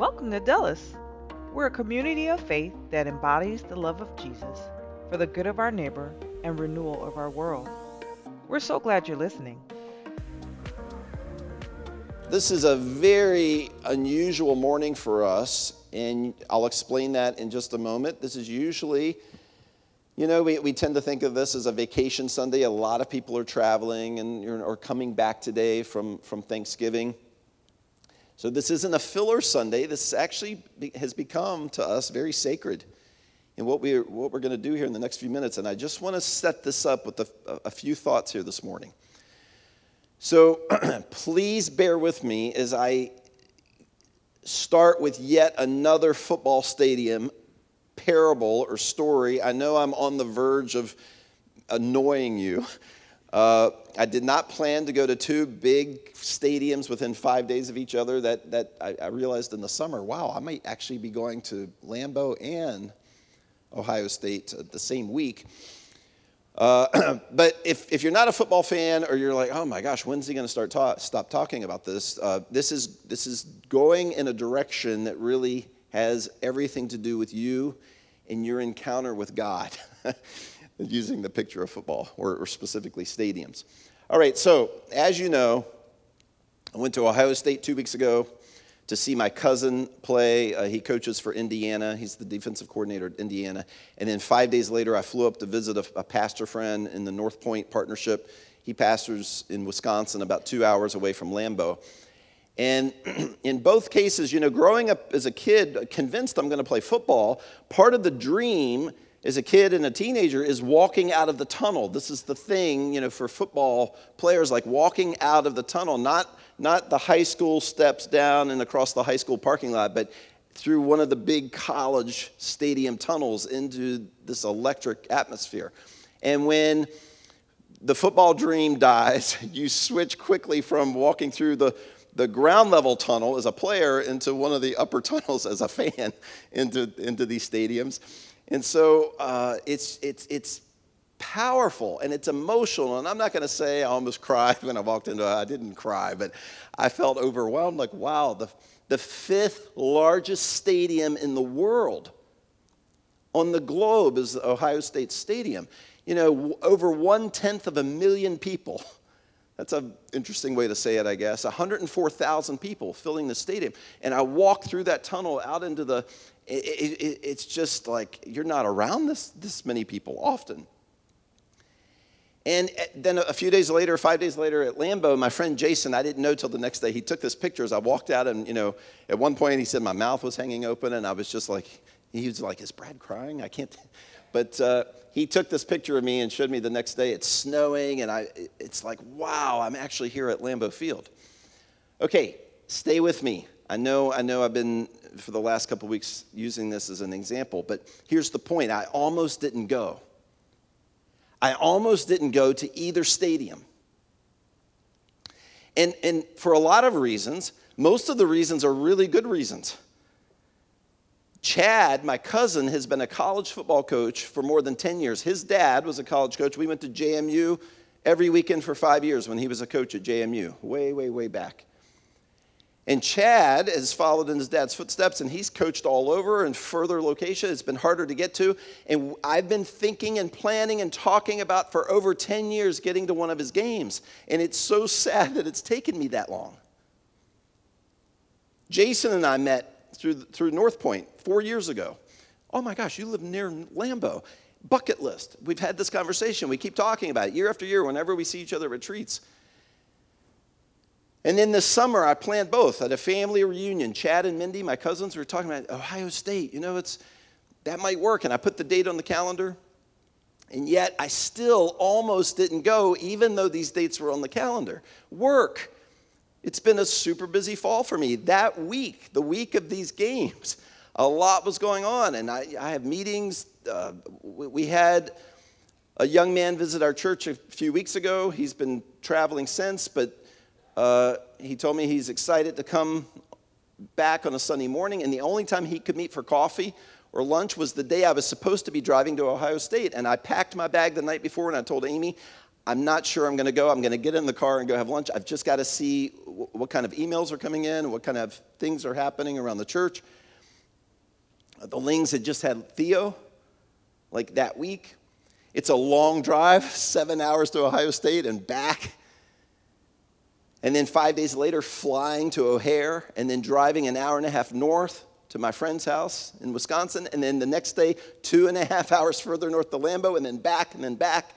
Welcome to Dulles. We're a community of faith that embodies the love of Jesus for the good of our neighbor and renewal of our world. We're so glad you're listening. This is a very unusual morning for us, and I'll explain that in just a moment. This is usually, we tend to think of this as a vacation Sunday. A lot of people are traveling and or coming back today from Thanksgiving. So this isn't a filler Sunday. This actually has become to us very sacred in what we're going to do here in the next few minutes. And I just want to set this up with a few thoughts here this morning. So please bear with me as I start with yet another football stadium parable or story. I know I'm on the verge of annoying you. I did not plan to go to two big stadiums within 5 days of each other. That I realized in the summer, wow, I might actually be going to Lambeau and Ohio State the same week. But if you're not a football fan, or you're like, oh my gosh, when's he going to stop talking about this? This is going in a direction that really has everything to do with you and your encounter with God. Using the picture of football, or specifically stadiums. All right, so as you know, I went to Ohio State 2 weeks ago to see my cousin play. He coaches for Indiana. He's the defensive coordinator at Indiana. And then 5 days later, I flew up to visit a pastor friend in the North Point Partnership. He pastors in Wisconsin, about 2 hours away from Lambeau. And in both cases, growing up as a kid, convinced I'm going to play football, part of the dream as a kid and a teenager is walking out of the tunnel. This is the thing, for football players, like walking out of the tunnel, not the high school steps down and across the high school parking lot, but through one of the big college stadium tunnels into this electric atmosphere. And when the football dream dies, you switch quickly from walking through the ground level tunnel as a player into one of the upper tunnels as a fan into these stadiums. And so it's powerful, and it's emotional, and I'm not going to say I almost cried when I walked into it. I didn't cry, but I felt overwhelmed, like, wow, the fifth largest stadium in the world on the globe is the Ohio State Stadium. Over 1/10 of a million people. That's an interesting way to say it, I guess. 104,000 people filling the stadium. And I walked through that tunnel out into it's just like, you're not around this many people often. And then 5 days later at Lambeau, my friend Jason, I didn't know till the next day, he took this picture as I walked out, and, at one point he said my mouth was hanging open, and I was just like, he was like, is Brad crying? I can't. But he took this picture of me and showed me the next day. It's snowing, and it's like, wow, I'm actually here at Lambeau Field. Okay, stay with me. I know I've been, for the last couple of weeks, using this as an example, but here's the point. I almost didn't go. I almost didn't go to either stadium. And for a lot of reasons, most of the reasons are really good reasons. Chad, my cousin, has been a college football coach for more than 10 years. His dad was a college coach. We went to JMU every weekend for 5 years when he was a coach at JMU, way, way, way back. And Chad has followed in his dad's footsteps, and he's coached all over and further locations. It's been harder to get to. And I've been thinking and planning and talking about for over 10 years getting to one of his games. And it's so sad that it's taken me that long. Jason and I met through North Point 4 years ago. Oh my gosh, you live near Lambeau. Bucket list. We've had this conversation. We keep talking about it year after year whenever we see each other at retreats. And then this summer, I planned both at a family reunion. Chad and Mindy, my cousins, were talking about Ohio State. That might work. And I put the date on the calendar. And yet, I still almost didn't go, even though these dates were on the calendar. Work. It's been a super busy fall for me. That week, the week of these games, a lot was going on, and I have meetings. We had a young man visit our church a few weeks ago. He's been traveling since, but he told me he's excited to come back on a Sunday morning, and the only time he could meet for coffee or lunch was the day I was supposed to be driving to Ohio State, and I packed my bag the night before, and I told Amy, I'm not sure I'm going to go. I'm going to get in the car and go have lunch. I've just got to see what kind of emails are coming in, what kind of things are happening around the church. The Lings had just had Theo, like that week. It's a long drive, 7 hours to Ohio State and back. And then 5 days later, flying to O'Hare and then driving an hour and a half north to my friend's house in Wisconsin. And then the next day, 2.5 hours further north to Lambeau and then back and then back.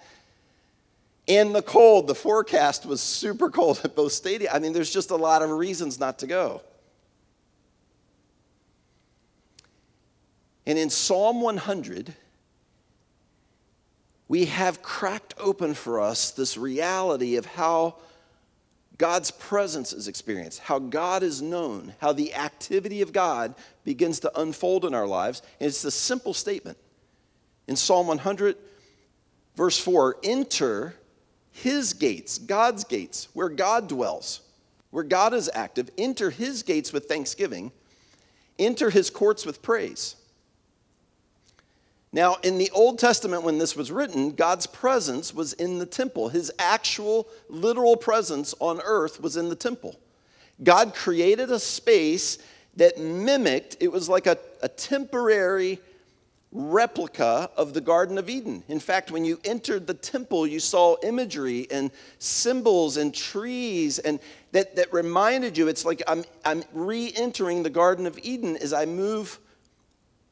In the cold, the forecast was super cold at both stadiums. I mean, there's just a lot of reasons not to go. And in Psalm 100, we have cracked open for us this reality of how God's presence is experienced, how God is known, how the activity of God begins to unfold in our lives. And it's a simple statement. In Psalm 100, verse 4, enter his gates, God's gates, where God dwells, where God is active. Enter his gates with thanksgiving. Enter his courts with praise. Now, in the Old Testament, when this was written, God's presence was in the temple. His actual, literal presence on earth was in the temple. God created a space that mimicked, it was like a temporary replica of the Garden of Eden. In fact, when you entered the temple, you saw imagery and symbols and trees, and that reminded you, it's like I'm re-entering the Garden of Eden as I move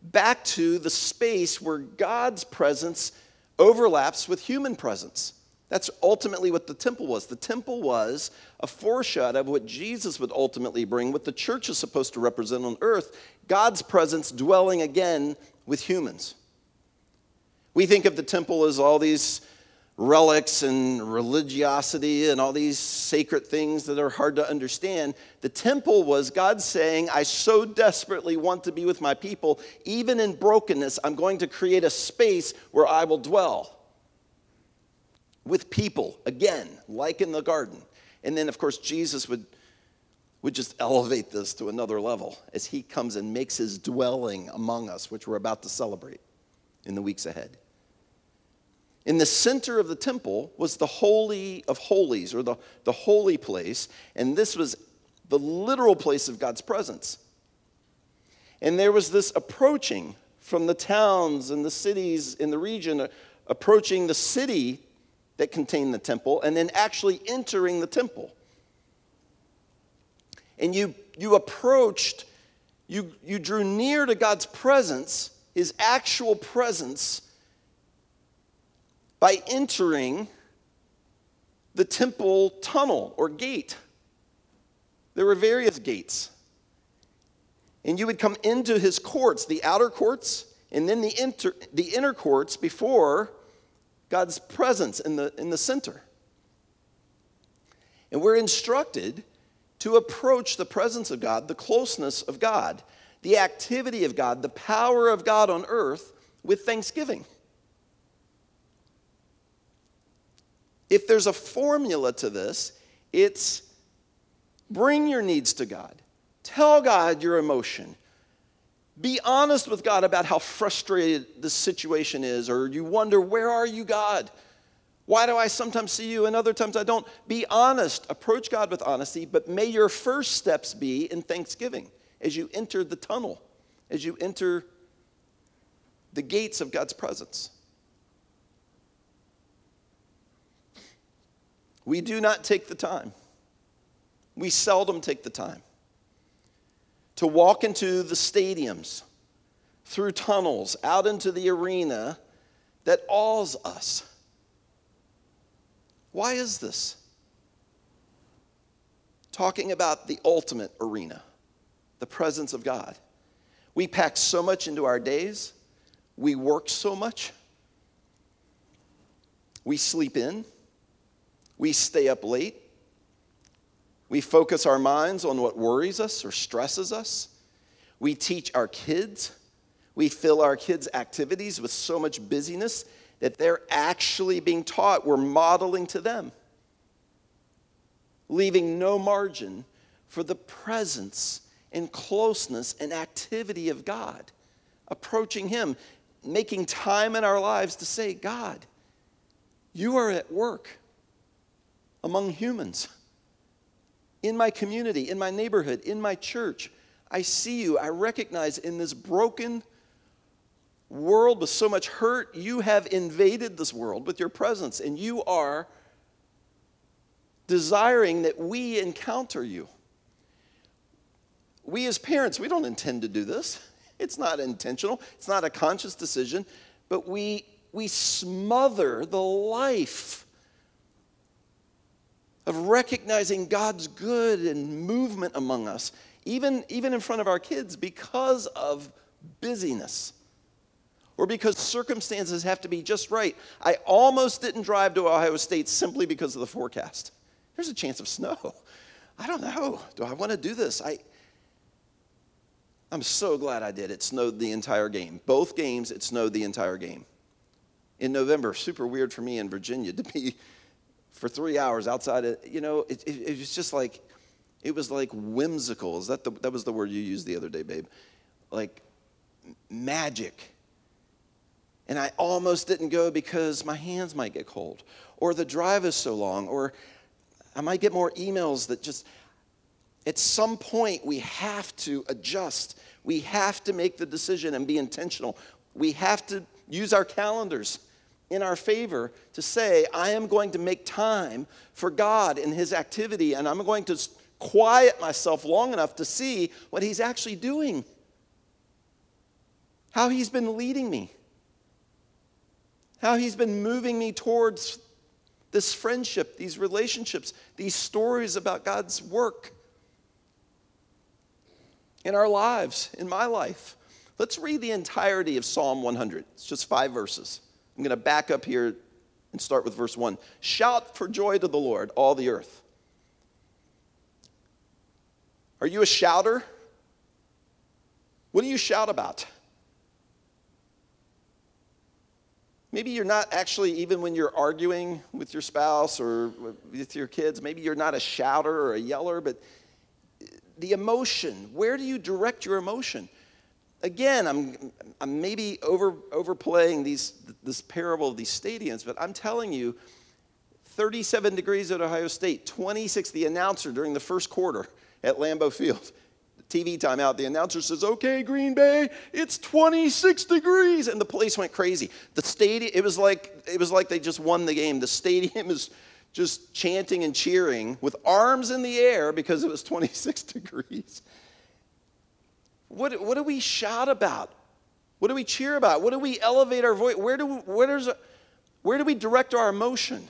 back to the space where God's presence overlaps with human presence. That's ultimately what the temple was. The temple was a foreshadow of what Jesus would ultimately bring, what the church is supposed to represent on earth, God's presence dwelling again with humans. We think of the temple as all these relics and religiosity and all these sacred things that are hard to understand. The temple was God saying, I so desperately want to be with my people. Even in brokenness, I'm going to create a space where I will dwell with people, again, like in the garden. And then, of course, Jesus would just elevate this to another level as he comes and makes his dwelling among us, which we're about to celebrate in the weeks ahead. In the center of the temple was the Holy of Holies, or the holy place, and this was the literal place of God's presence. And there was this approaching from the towns and the cities in the region, approaching the city that contained the temple, and then actually entering the temple. And you approached, you drew near to God's presence, his actual presence, by entering the temple tunnel or gate. There were various gates. And you would come into his courts, the outer courts, and then the inner courts before God's presence in the center. And we're instructed to approach the presence of God, the closeness of God, the activity of God, the power of God on earth with thanksgiving. If there's a formula to this, it's bring your needs to God. Tell God your emotion. Be honest with God about how frustrated the situation is, or you wonder, where are you, God? Why do I sometimes see you and other times I don't? Be honest. Approach God with honesty, but may your first steps be in thanksgiving as you enter the tunnel, as you enter the gates of God's presence. We do not take the time. We seldom take the time to walk into the stadiums, through tunnels, out into the arena that awes us. Why is this? Talking about the ultimate arena, the presence of God. We pack so much into our days. We work so much. We sleep in. We stay up late. We focus our minds on what worries us or stresses us. We teach our kids. We fill our kids' activities with so much busyness that they're actually being taught. We're modeling to them, leaving no margin for the presence and closeness and activity of God, approaching him, making time in our lives to say, God, you are at work. among humans, in my community, in my neighborhood, in my church. I see you. I recognize in this broken world with so much hurt, you have invaded this world with your presence, and you are desiring that we encounter you. We as parents, we don't intend to do this. It's not intentional. It's not a conscious decision, but we smother the life of recognizing God's good and movement among us, even in front of our kids, because of busyness or because circumstances have to be just right. I almost didn't drive to Ohio State simply because of the forecast. There's a chance of snow. I don't know. Do I want to do this? I'm so glad I did. It snowed the entire game. Both games, it snowed the entire game. In November, super weird for me in Virginia to be for 3 hours outside. It was just like, it was like whimsical. Is that that was the word you used the other day, babe? Like magic. And I almost didn't go because my hands might get cold, or the drive is so long, or I might get more emails that just... At some point, we have to adjust. We have to make the decision and be intentional. We have to use our calendars in our favor to say, I am going to make time for God and his activity, and I'm going to quiet myself long enough to see what he's actually doing, how he's been leading me, how he's been moving me towards this friendship, these relationships, these stories about God's work in our lives, in my life. Let's read the entirety of Psalm 100. It's just 5 verses. I'm going to back up here and start with verse 1. Shout for joy to the Lord, all the earth. Are you a shouter? What do you shout about? Maybe you're not actually, even when you're arguing with your spouse or with your kids, maybe you're not a shouter or a yeller, but... the emotion, where do you direct your emotion? Again, I'm maybe overplaying this parable of these stadiums, but I'm telling you, 37 degrees at Ohio State, 26, the announcer during the first quarter at Lambeau Field, TV timeout, the announcer says, okay, Green Bay, it's 26 degrees, and the place went crazy. The stadium, it was like they just won the game. The stadium is just chanting and cheering with arms in the air because it was 26 degrees. What do we shout about? What do we cheer about? What do we elevate our voice? Where do we direct our emotion?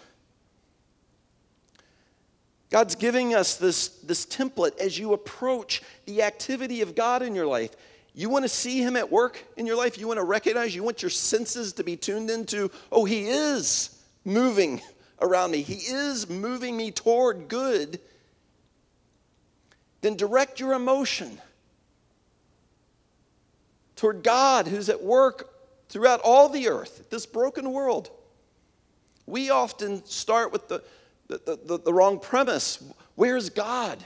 God's giving us this template as you approach the activity of God in your life. You want to see him at work in your life? You want to recognize? You want your senses to be tuned into, oh, he is moving around me. He is moving me toward good. Then direct your emotion toward God, who's at work throughout all the earth, this broken world. We often start with the wrong premise. Where's God?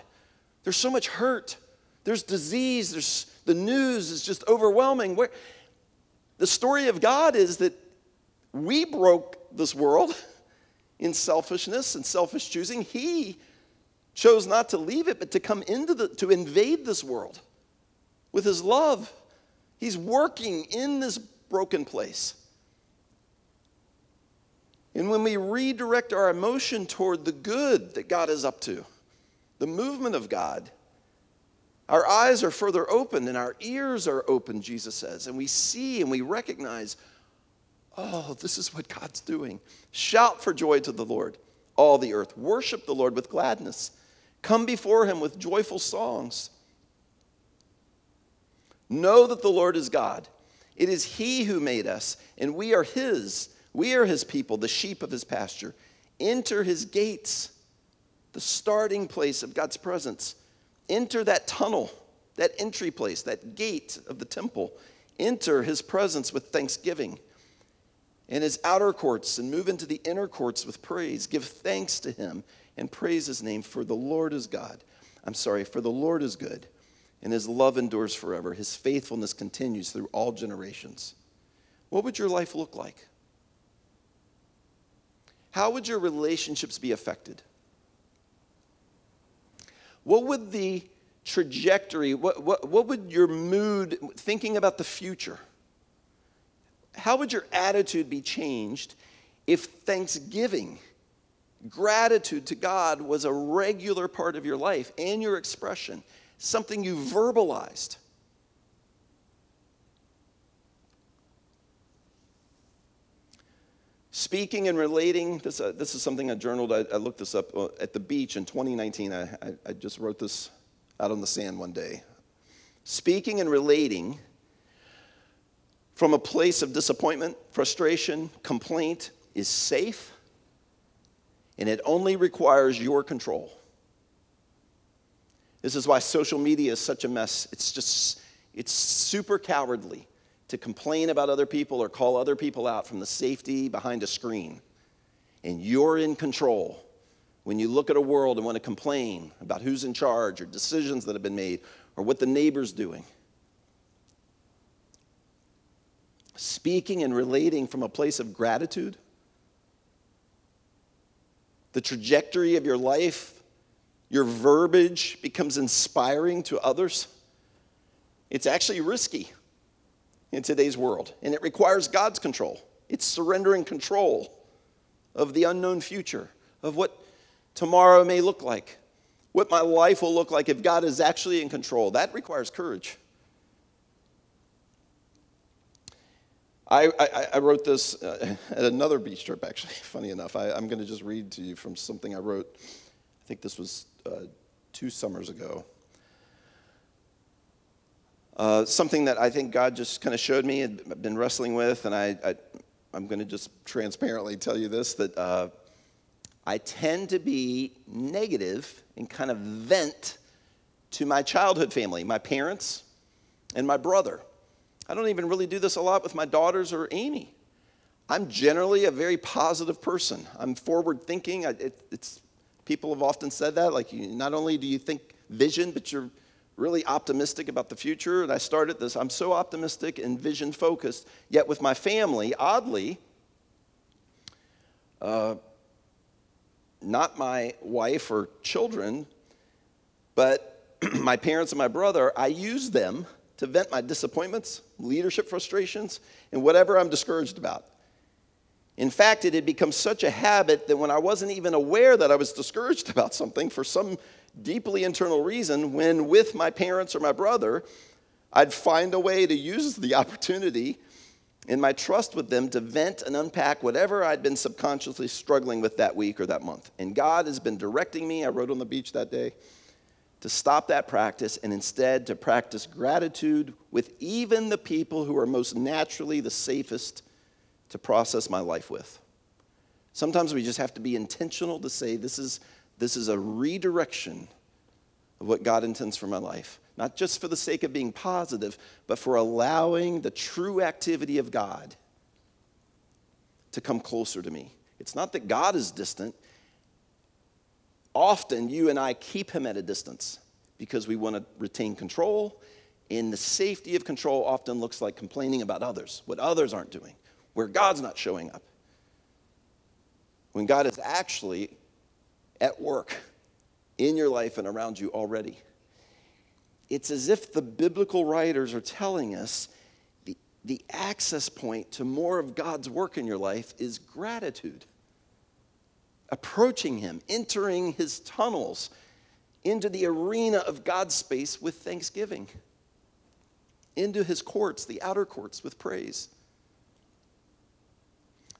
There's so much hurt. There's disease. The news is just overwhelming. The story of God is that we broke this world in selfishness and selfish choosing. He chose not to leave it, but to come to invade this world with his love. He's working in this broken place. And when we redirect our emotion toward the good that God is up to, the movement of God, our eyes are further open and our ears are open, Jesus says, and we see and we recognize, oh, this is what God's doing. Shout for joy to the Lord, all the earth. Worship the Lord with gladness. Come before him with joyful songs. Know that the Lord is God. It is he who made us, and we are his. We are his people, the sheep of his pasture. Enter his gates, the starting place of God's presence. Enter that tunnel, that entry place, that gate of the temple. Enter his presence with thanksgiving, in his outer courts, and move into the inner courts with praise. Give thanks to him and praise his name, for the Lord is God. For the Lord is good, and his love endures forever. His faithfulness continues through all generations. What would your life look like? How would your relationships be affected? what would the trajectory, what would your mood, thinking about the future, how would your attitude be changed if thanksgiving, gratitude to God was a regular part of your life and your expression, something you verbalized? Speaking and relating, this is something I journaled. I looked this up at the beach in 2019. I just wrote this out on the sand one day. Speaking and relating from a place of disappointment, frustration, complaint is safe, and it only requires your control. This is why social media is such a mess. It's super cowardly to complain about other people or call other people out from the safety behind a screen. And you're in control. When you look at a world and want to complain about who's in charge or decisions that have been made or what the neighbor's doing. Speaking and relating from a place of gratitude, the trajectory of your life, your verbiage becomes inspiring to others. It's actually risky in today's world, and it requires God's control. It's surrendering control of the unknown future, of what tomorrow may look like, what my life will look like if God is actually in control. That requires courage. I wrote this at another beach trip, actually, funny enough. I'm going to just read to you from something I wrote. I think this was 2 summers ago. Something that I think God just kind of showed me and I've been wrestling with, and I'm going to just transparently tell you this, that I tend to be negative and kind of vent to my childhood family, my parents and my brother. I don't even really do this a lot with my daughters or Amy. I'm generally a very positive person. I'm forward-thinking. People have often said that, like, you, not only do you think vision, but you're really optimistic about the future. And I started this, I'm so optimistic and vision-focused, yet with my family, oddly, not my wife or children, but my parents and my brother, I use them to vent my disappointments, leadership frustrations, and whatever I'm discouraged about. In fact, it had become such a habit that when I wasn't even aware that I was discouraged about something for some deeply internal reason, when with my parents or my brother, I'd find a way to use the opportunity and my trust with them to vent and unpack whatever I'd been subconsciously struggling with that week or that month. And God has been directing me, I wrote on the beach that day, to stop that practice and instead to practice gratitude with even the people who are most naturally the safest to process my life with. Sometimes we just have to be intentional to say, this is a redirection of what God intends for my life. Not just for the sake of being positive, but for allowing the true activity of God to come closer to me. It's not that God is distant. Often you and I keep him at a distance because we want to retain control, and the safety of control often looks like complaining about others, what others aren't doing, where God's not showing up. When God is actually at work in your life and around you already. It's as if the biblical writers are telling us the access point to more of God's work in your life is gratitude. Approaching him, entering his tunnels into the arena of God's space with thanksgiving. Into his courts, the outer courts, with praise.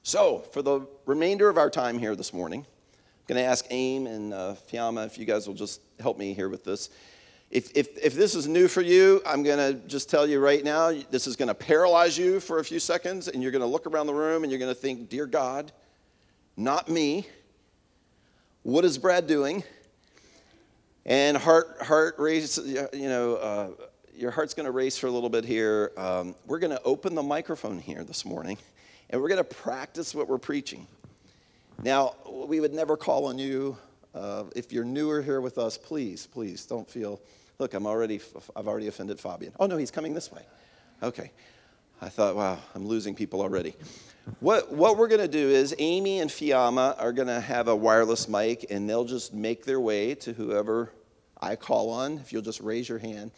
So, for the remainder of our time here this morning, I'm going to ask Aim and Fiamma if you guys will just help me here with this. If this is new for you, I'm going to just tell you right now, this is going to paralyze you for a few seconds, and you're going to look around the room, and you're going to think, dear God, not me. What is Brad doing? And heart race, you know, your heart's going to race for a little bit here. We're going to open the microphone here this morning. And we're going to practice what we're preaching. Now, we would never call on you. If you're newer here with us, please don't feel, look, I've already offended Fabian. Oh, no, he's coming this way. Okay. I thought, wow, I'm losing people already. What we're going to do is Amy and Fiamma are going to have a wireless mic, and they'll just make their way to whoever I call on, if you'll just raise your hand.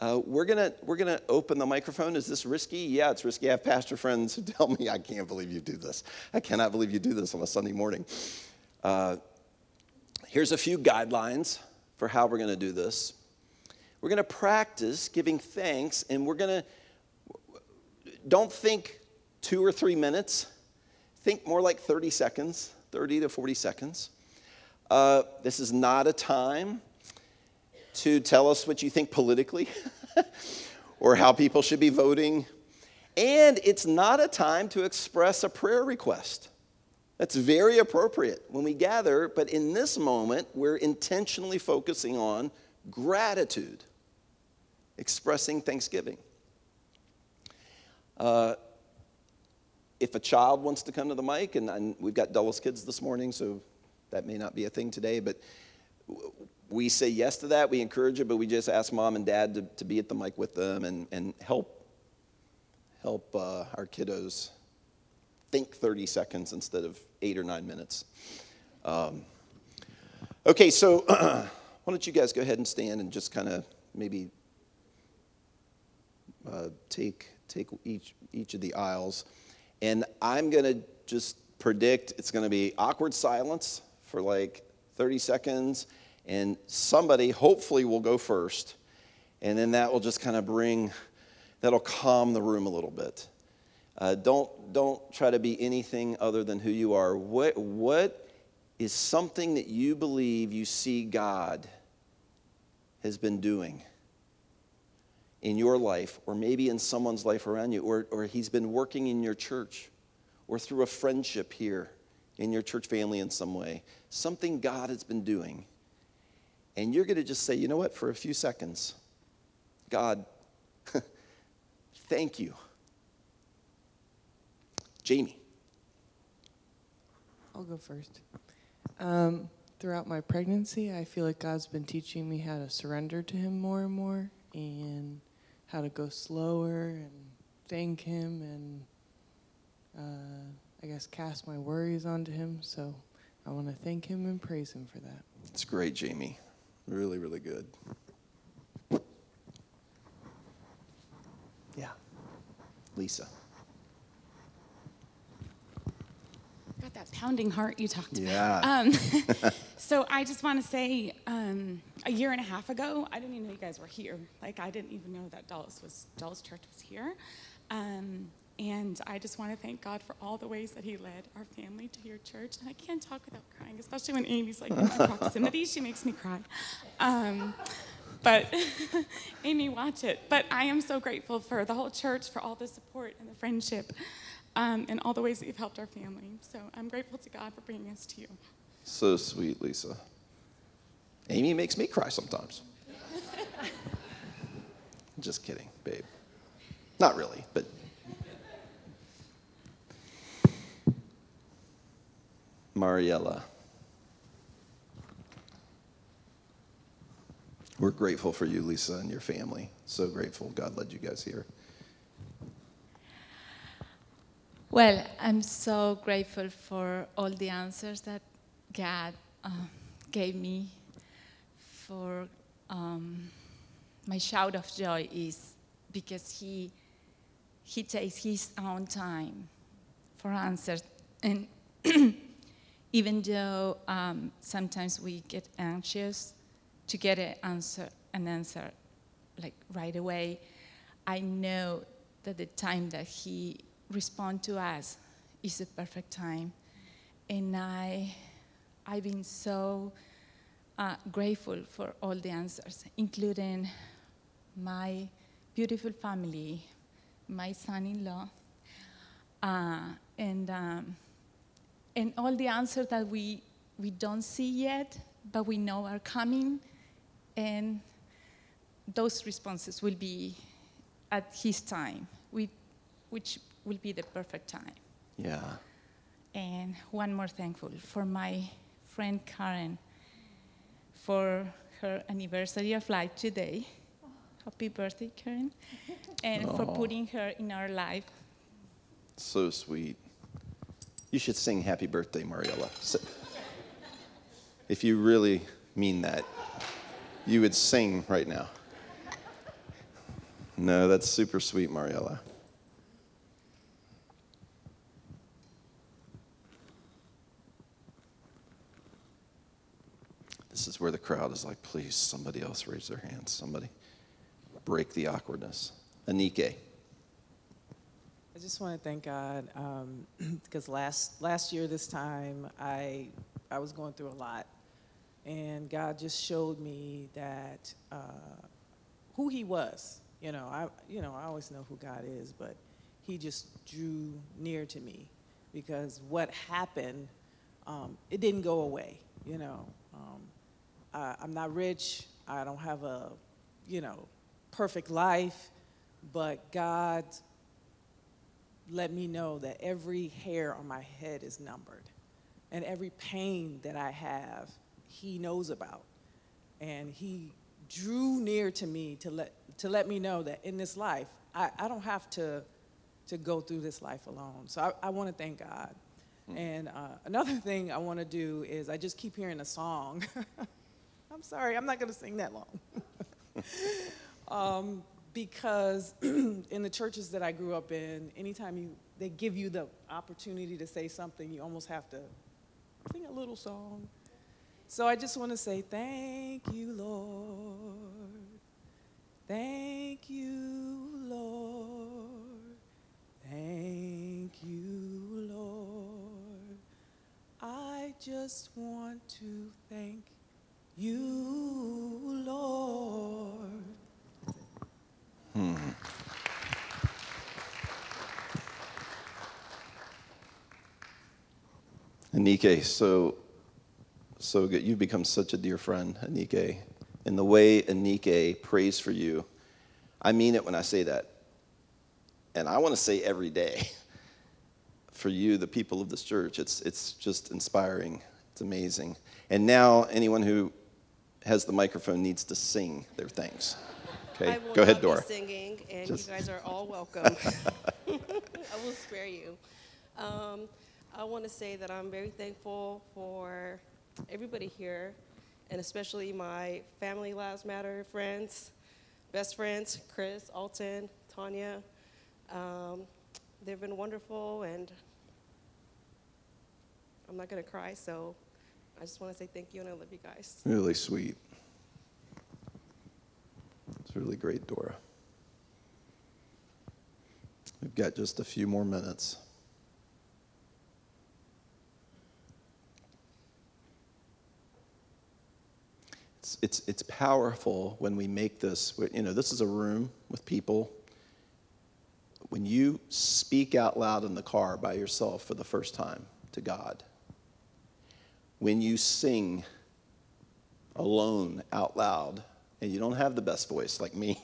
We're gonna open the microphone. Is this risky? Yeah, it's risky. I have pastor friends who tell me, I can't believe you do this. I cannot believe you do this on a Sunday morning. Here's a few guidelines for how we're gonna do this. We're gonna practice giving thanks, and we're gonna, don't think 2 or 3 minutes. Think more like 30 seconds, 30 to 40 seconds. This is not a time to tell us what you think politically or how people should be voting. And it's not a time to express a prayer request. That's very appropriate when we gather, but in this moment, we're intentionally focusing on gratitude, expressing thanksgiving. If a child wants to come to the mic, and we've got Dulles Kids this morning, so that may not be a thing today, but we say yes to that, we encourage it, but we just ask mom and dad to be at the mic with them and help our kiddos think 30 seconds instead of 8 or 9 minutes. Okay, so why don't you guys go ahead and stand and just kind of maybe take each of the aisles. And I'm going to just predict it's going to be awkward silence for like 30 seconds. And somebody hopefully will go first. And then that will just kind of that'll calm the room a little bit. Don't try to be anything other than who you are. What is something that you believe you see God has been doing in your life, or maybe in someone's life around you, or he's been working in your church, or through a friendship here in your church family in some way, something God has been doing. And you're going to just say, you know what, for a few seconds, God, thank you. Jamie. I'll go first. Throughout my pregnancy, I feel like God's been teaching me how to surrender to him more and more, and how to go slower and thank him and I guess cast my worries onto him. So I want to thank him and praise him for that. It's great, Jamie. Really, really good. Yeah. Lisa. Got that pounding heart you talked about. So I just want to say a year and a half ago, I didn't even know you guys were here. Like, I didn't even know that Dulles Church was here. And I just want to thank God for all the ways that he led our family to your church. And I can't talk without crying, especially when Amy's like in my proximity. She makes me cry. But Amy, watch it. But I am so grateful for the whole church, for all the support and the friendship. And all the ways that you've helped our family. So I'm grateful to God for bringing us to you. So sweet, Lisa. Amy makes me cry sometimes. Just kidding, babe. Not really, but. Mariella. We're grateful for you, Lisa, and your family. So grateful God led you guys here. Well, I'm so grateful for all the answers that God gave me. For my shout of joy is because he takes his own time for answers. And even though sometimes we get anxious to get an answer like right away, I know that the time that he respond to us is a perfect time, and I've been so grateful for all the answers, including my beautiful family, my son-in-law, and all the answers that we don't see yet, but we know are coming, and those responses will be at his time, which will be the perfect time. Yeah. And one more thankful for my friend Karen for her anniversary of life today. Happy birthday, Karen. And for putting her in our life. So sweet. You should sing happy birthday, Mariella. If you really mean that. you would sing right now. No, that's super sweet, Mariella. This is where the crowd is like, please, somebody else raise their hands. Somebody break the awkwardness. Anike. I just want to thank God because last year this time, I was going through a lot. And God just showed me that who he was. I always know who God is, but he just drew near to me because what happened, it didn't go away. I'm not rich. I don't have a, perfect life, but God let me know that every hair on my head is numbered and every pain that I have, he knows about. And he drew near to me to let me know that in this life, I don't have to go through this life alone. So I want to thank God. And another thing I want to do is I just keep hearing a song. I'm sorry, I'm not going to sing that long. Because in the churches that I grew up in, anytime they give you the opportunity to say something, you almost have to sing a little song. So I just want to say, thank you, Lord. Thank you, Lord. Thank you, Lord. I just want to thank you, Lord. Anike, so good. You've become such a dear friend, Anike. And the way Anike prays for you, I mean it when I say that. And I want to say every day, for you, the people of this church, it's just inspiring. It's amazing. And now anyone who has the microphone needs to sing their things. Okay, go ahead, Dora. I will not be singing, and you guys are all welcome. I will spare you. I want to say that I'm very thankful for everybody here, and especially my family, Lives Matter, friends, best friends, Chris, Alton, Tanya. They've been wonderful, and I'm not going to cry, so I just want to say thank you, and I love you guys. Really sweet. It's really great, Dora. We've got just a few more minutes. It's powerful when we make this, this is a room with people. When you speak out loud in the car by yourself for the first time to God, when you sing alone out loud and you don't have the best voice like me,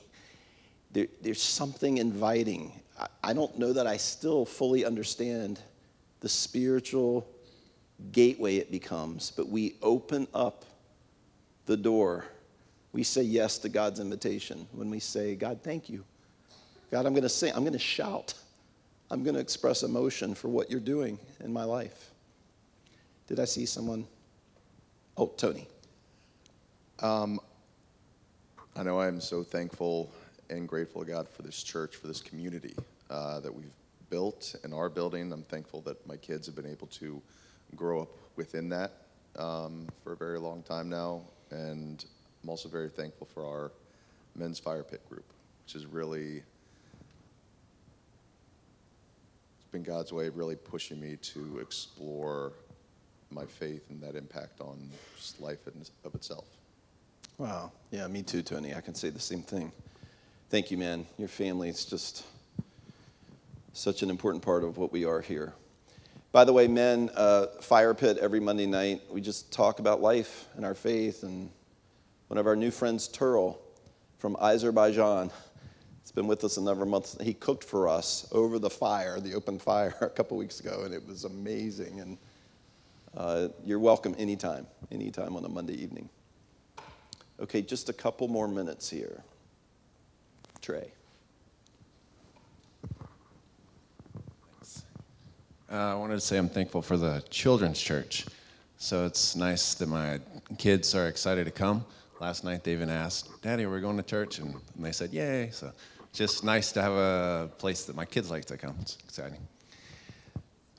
there's something inviting. I don't know that I still fully understand the spiritual gateway it becomes, but we open up the door. We say yes to God's invitation when we say, God, thank you. God, I'm going to sing. I'm going to shout. I'm going to express emotion for what you're doing in my life. Did I see someone? Oh, Tony. I know I am so thankful and grateful to God for this church, for this community that we've built and are building. I'm thankful that my kids have been able to grow up within that for a very long time now. And I'm also very thankful for our men's fire pit group, which is really, it's been God's way of really pushing me to explore my faith and that impact on just life of itself. Wow. Yeah, me too, Tony. I can say the same thing. Thank you, man. Your family is just such an important part of what we are here. By the way, men, fire pit every Monday night. We just talk about life and our faith. And one of our new friends, Turl, from Azerbaijan, has been with us a number of months. He cooked for us over the fire, the open fire, a couple weeks ago, and it was amazing. And you're welcome anytime on a Monday evening. Okay, just a couple more minutes here. Trey. I wanted to say I'm thankful for the children's church. So it's nice that my kids are excited to come. Last night they even asked, Daddy, we're going to church, and they said, yay. So just nice to have a place that my kids like to come. It's exciting.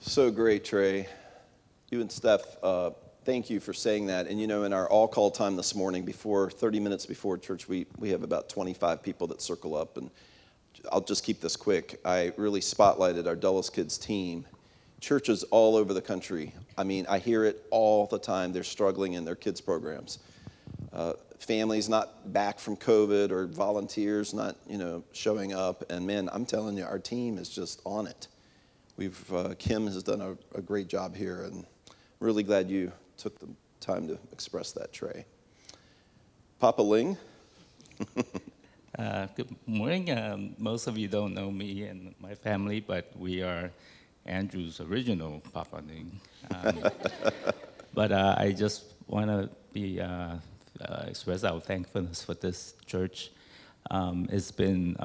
So great, Trey. You and Steph, thank you for saying that. And, you know, in our all-call time this morning, 30 minutes before church, we have about 25 people that circle up. And I'll just keep this quick. I really spotlighted our Dulles Kids team. Churches all over the country. I mean, I hear it all the time. They're struggling in their kids' programs. Families not back from COVID, or volunteers not, showing up. And, man, I'm telling you, our team is just on it. Kim has done a great job here, and really glad you took the time to express that, Trey. Papa Ling. Good morning. Most of you don't know me and my family, but we are Andrew's original Papa Ling. But I just want to express our thankfulness for this church. It's been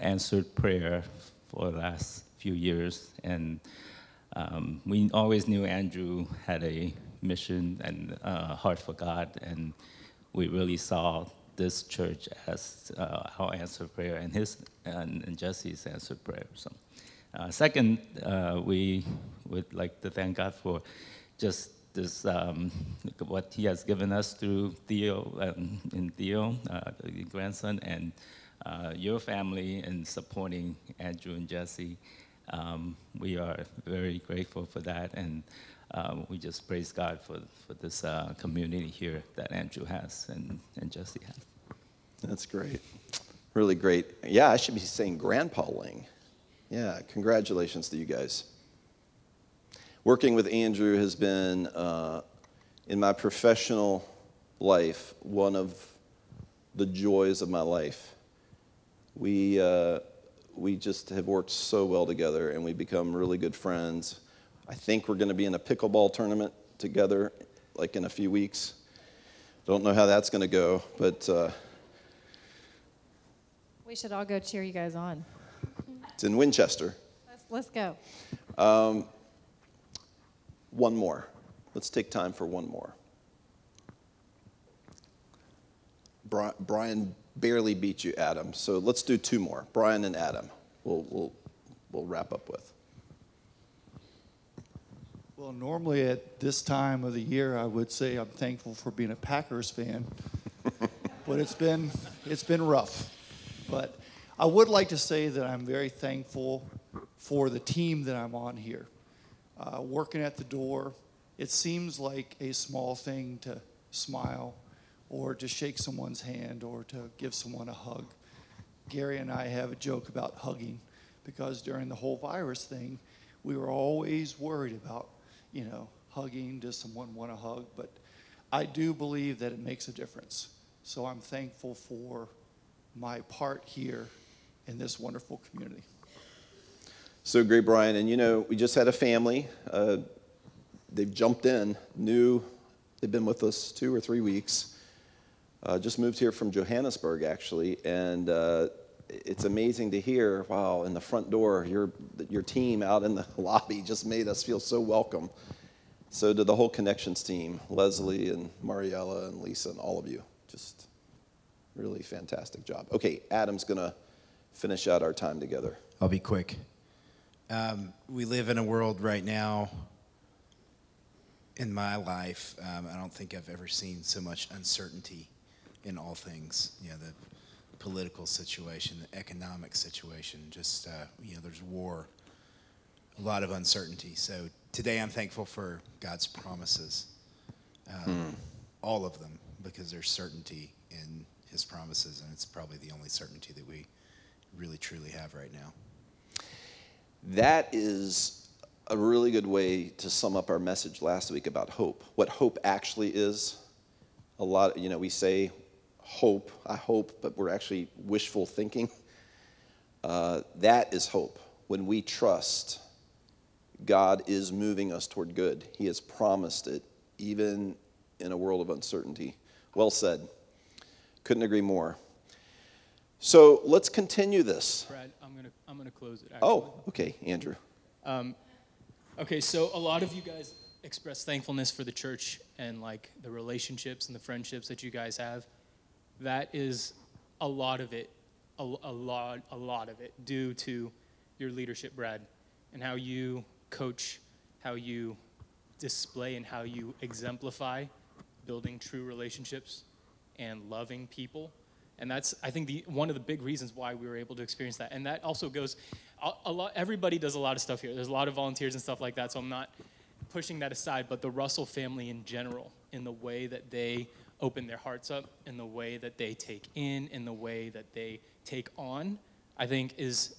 answered prayer for the last few years, and we always knew Andrew had a mission and heart for God, and we really saw this church as our answered prayer and his and Jesse's answered prayer. So, second, we would like to thank God for just this what He has given us through Theo, the grandson, and your family in supporting Andrew and Jesse. We are very grateful for that, and we just praise God for this community here that Andrew has and Jesse has. That's great. Really great. Yeah, I should be saying Grandpa Ling. Yeah, congratulations to you guys. Working with Andrew has been, in my professional life, one of the joys of my life. We just have worked so well together, and we become really good friends. I think we're going to be in a pickleball tournament together, like in a few weeks. Don't know how that's going to go, but... we should all go cheer you guys on. It's in Winchester. Let's go. One more. Let's take time for one more. Brian barely beat you, Adam. So let's do two more. Brian and Adam. We'll wrap up with. Well, normally at this time of the year, I would say I'm thankful for being a Packers fan, but it's been rough. But I would like to say that I'm very thankful for the team that I'm on here. Working at the door, it seems like a small thing to smile, or to shake someone's hand, or to give someone a hug. Gary and I have a joke about hugging, because during the whole virus thing, we were always worried about, hugging. Does someone want a hug? But I do believe that it makes a difference. So I'm thankful for my part here in this wonderful community. So great, Brian. And, we just had a family. They've jumped in. They've been with us 2 or 3 weeks. Just moved here from Johannesburg, actually, and it's amazing to hear, wow, in the front door, your team out in the lobby just made us feel so welcome. So to the whole Connections team, Leslie and Mariella and Lisa and all of you, just really fantastic job. Okay, Adam's going to finish out our time together. I'll be quick. We live in a world right now. In my life, I don't think I've ever seen so much uncertainty in all things, the political situation, the economic situation, just, there's war, a lot of uncertainty. So today I'm thankful for God's promises, all of them, because there's certainty in his promises, and it's probably the only certainty that we really, truly have right now. That is a really good way to sum up our message last week about hope, what hope actually is. A lot, we say, hope, I hope, but we're actually wishful thinking. That is hope. When we trust, God is moving us toward good. He has promised it, even in a world of uncertainty. Well said. Couldn't agree more. So let's continue this. Brad, I'm gonna close it, actually. Oh, okay, Andrew. Okay, so a lot of you guys express thankfulness for the church and like the relationships and the friendships that you guys have. That is a lot of it, a lot of it due to your leadership, Brad, and how you coach, how you display, and how you exemplify building true relationships and loving people. And that's, I think, one of the big reasons why we were able to experience that. And that also goes, a lot. Everybody does a lot of stuff here. There's a lot of volunteers and stuff like that, so I'm not pushing that aside. But the Russell family in general, in the way that they open their hearts up, in the way that they take in the way that they take on, I think is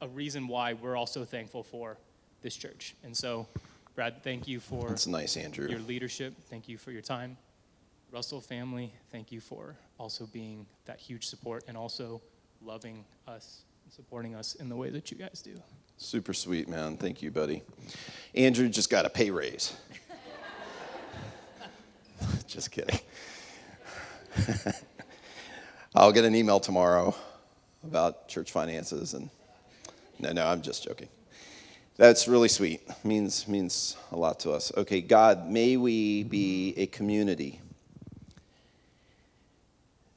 a reason why we're also thankful for this church. And so, Brad, thank you for That's nice, Andrew. Your leadership. Thank you for your time. Russell family, thank you for also being that huge support and also loving us and supporting us in the way that you guys do. Super sweet, man. Thank you, buddy. Andrew just got a pay raise. Just kidding. I'll get an email tomorrow about church finances and no, I'm just joking. That's really sweet. Means a lot to us. Okay, God, may we be a community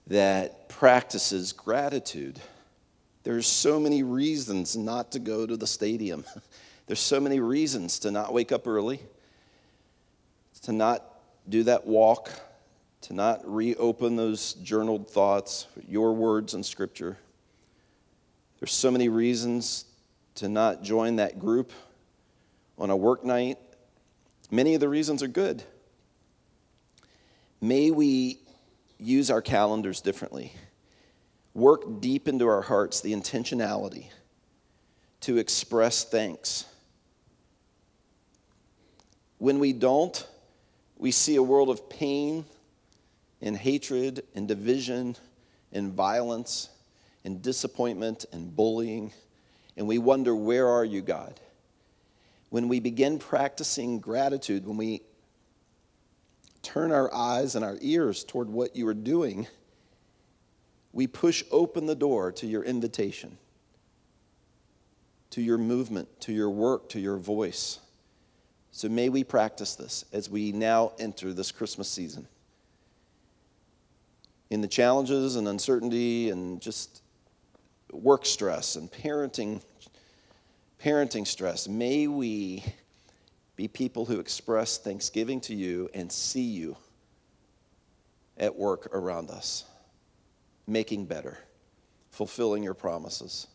that practices gratitude. There's so many reasons not to go to the stadium. There's so many reasons to not wake up early, to not do that walk, to not reopen those journaled thoughts, your words in Scripture. There's so many reasons to not join that group on a work night. Many of the reasons are good. May we use our calendars differently. Work deep into our hearts the intentionality to express thanks. When we don't, we see a world of pain and hatred and division and violence and disappointment and bullying, and we wonder, where are you, God? When we begin practicing gratitude, when we turn our eyes and our ears toward what you are doing, we push open the door to your invitation, to your movement, to your work, to your voice. So may we practice this as we now enter this Christmas season. In the challenges and uncertainty and just work stress and parenting stress, may we be people who express thanksgiving to you and see you at work around us, making better, fulfilling your promises,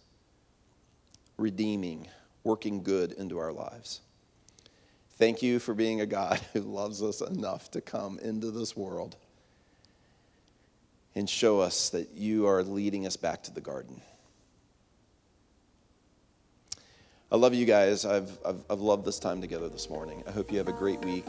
redeeming, working good into our lives. Thank you for being a God who loves us enough to come into this world and show us that you are leading us back to the garden. I love you guys. I've loved this time together this morning. I hope you have a great week.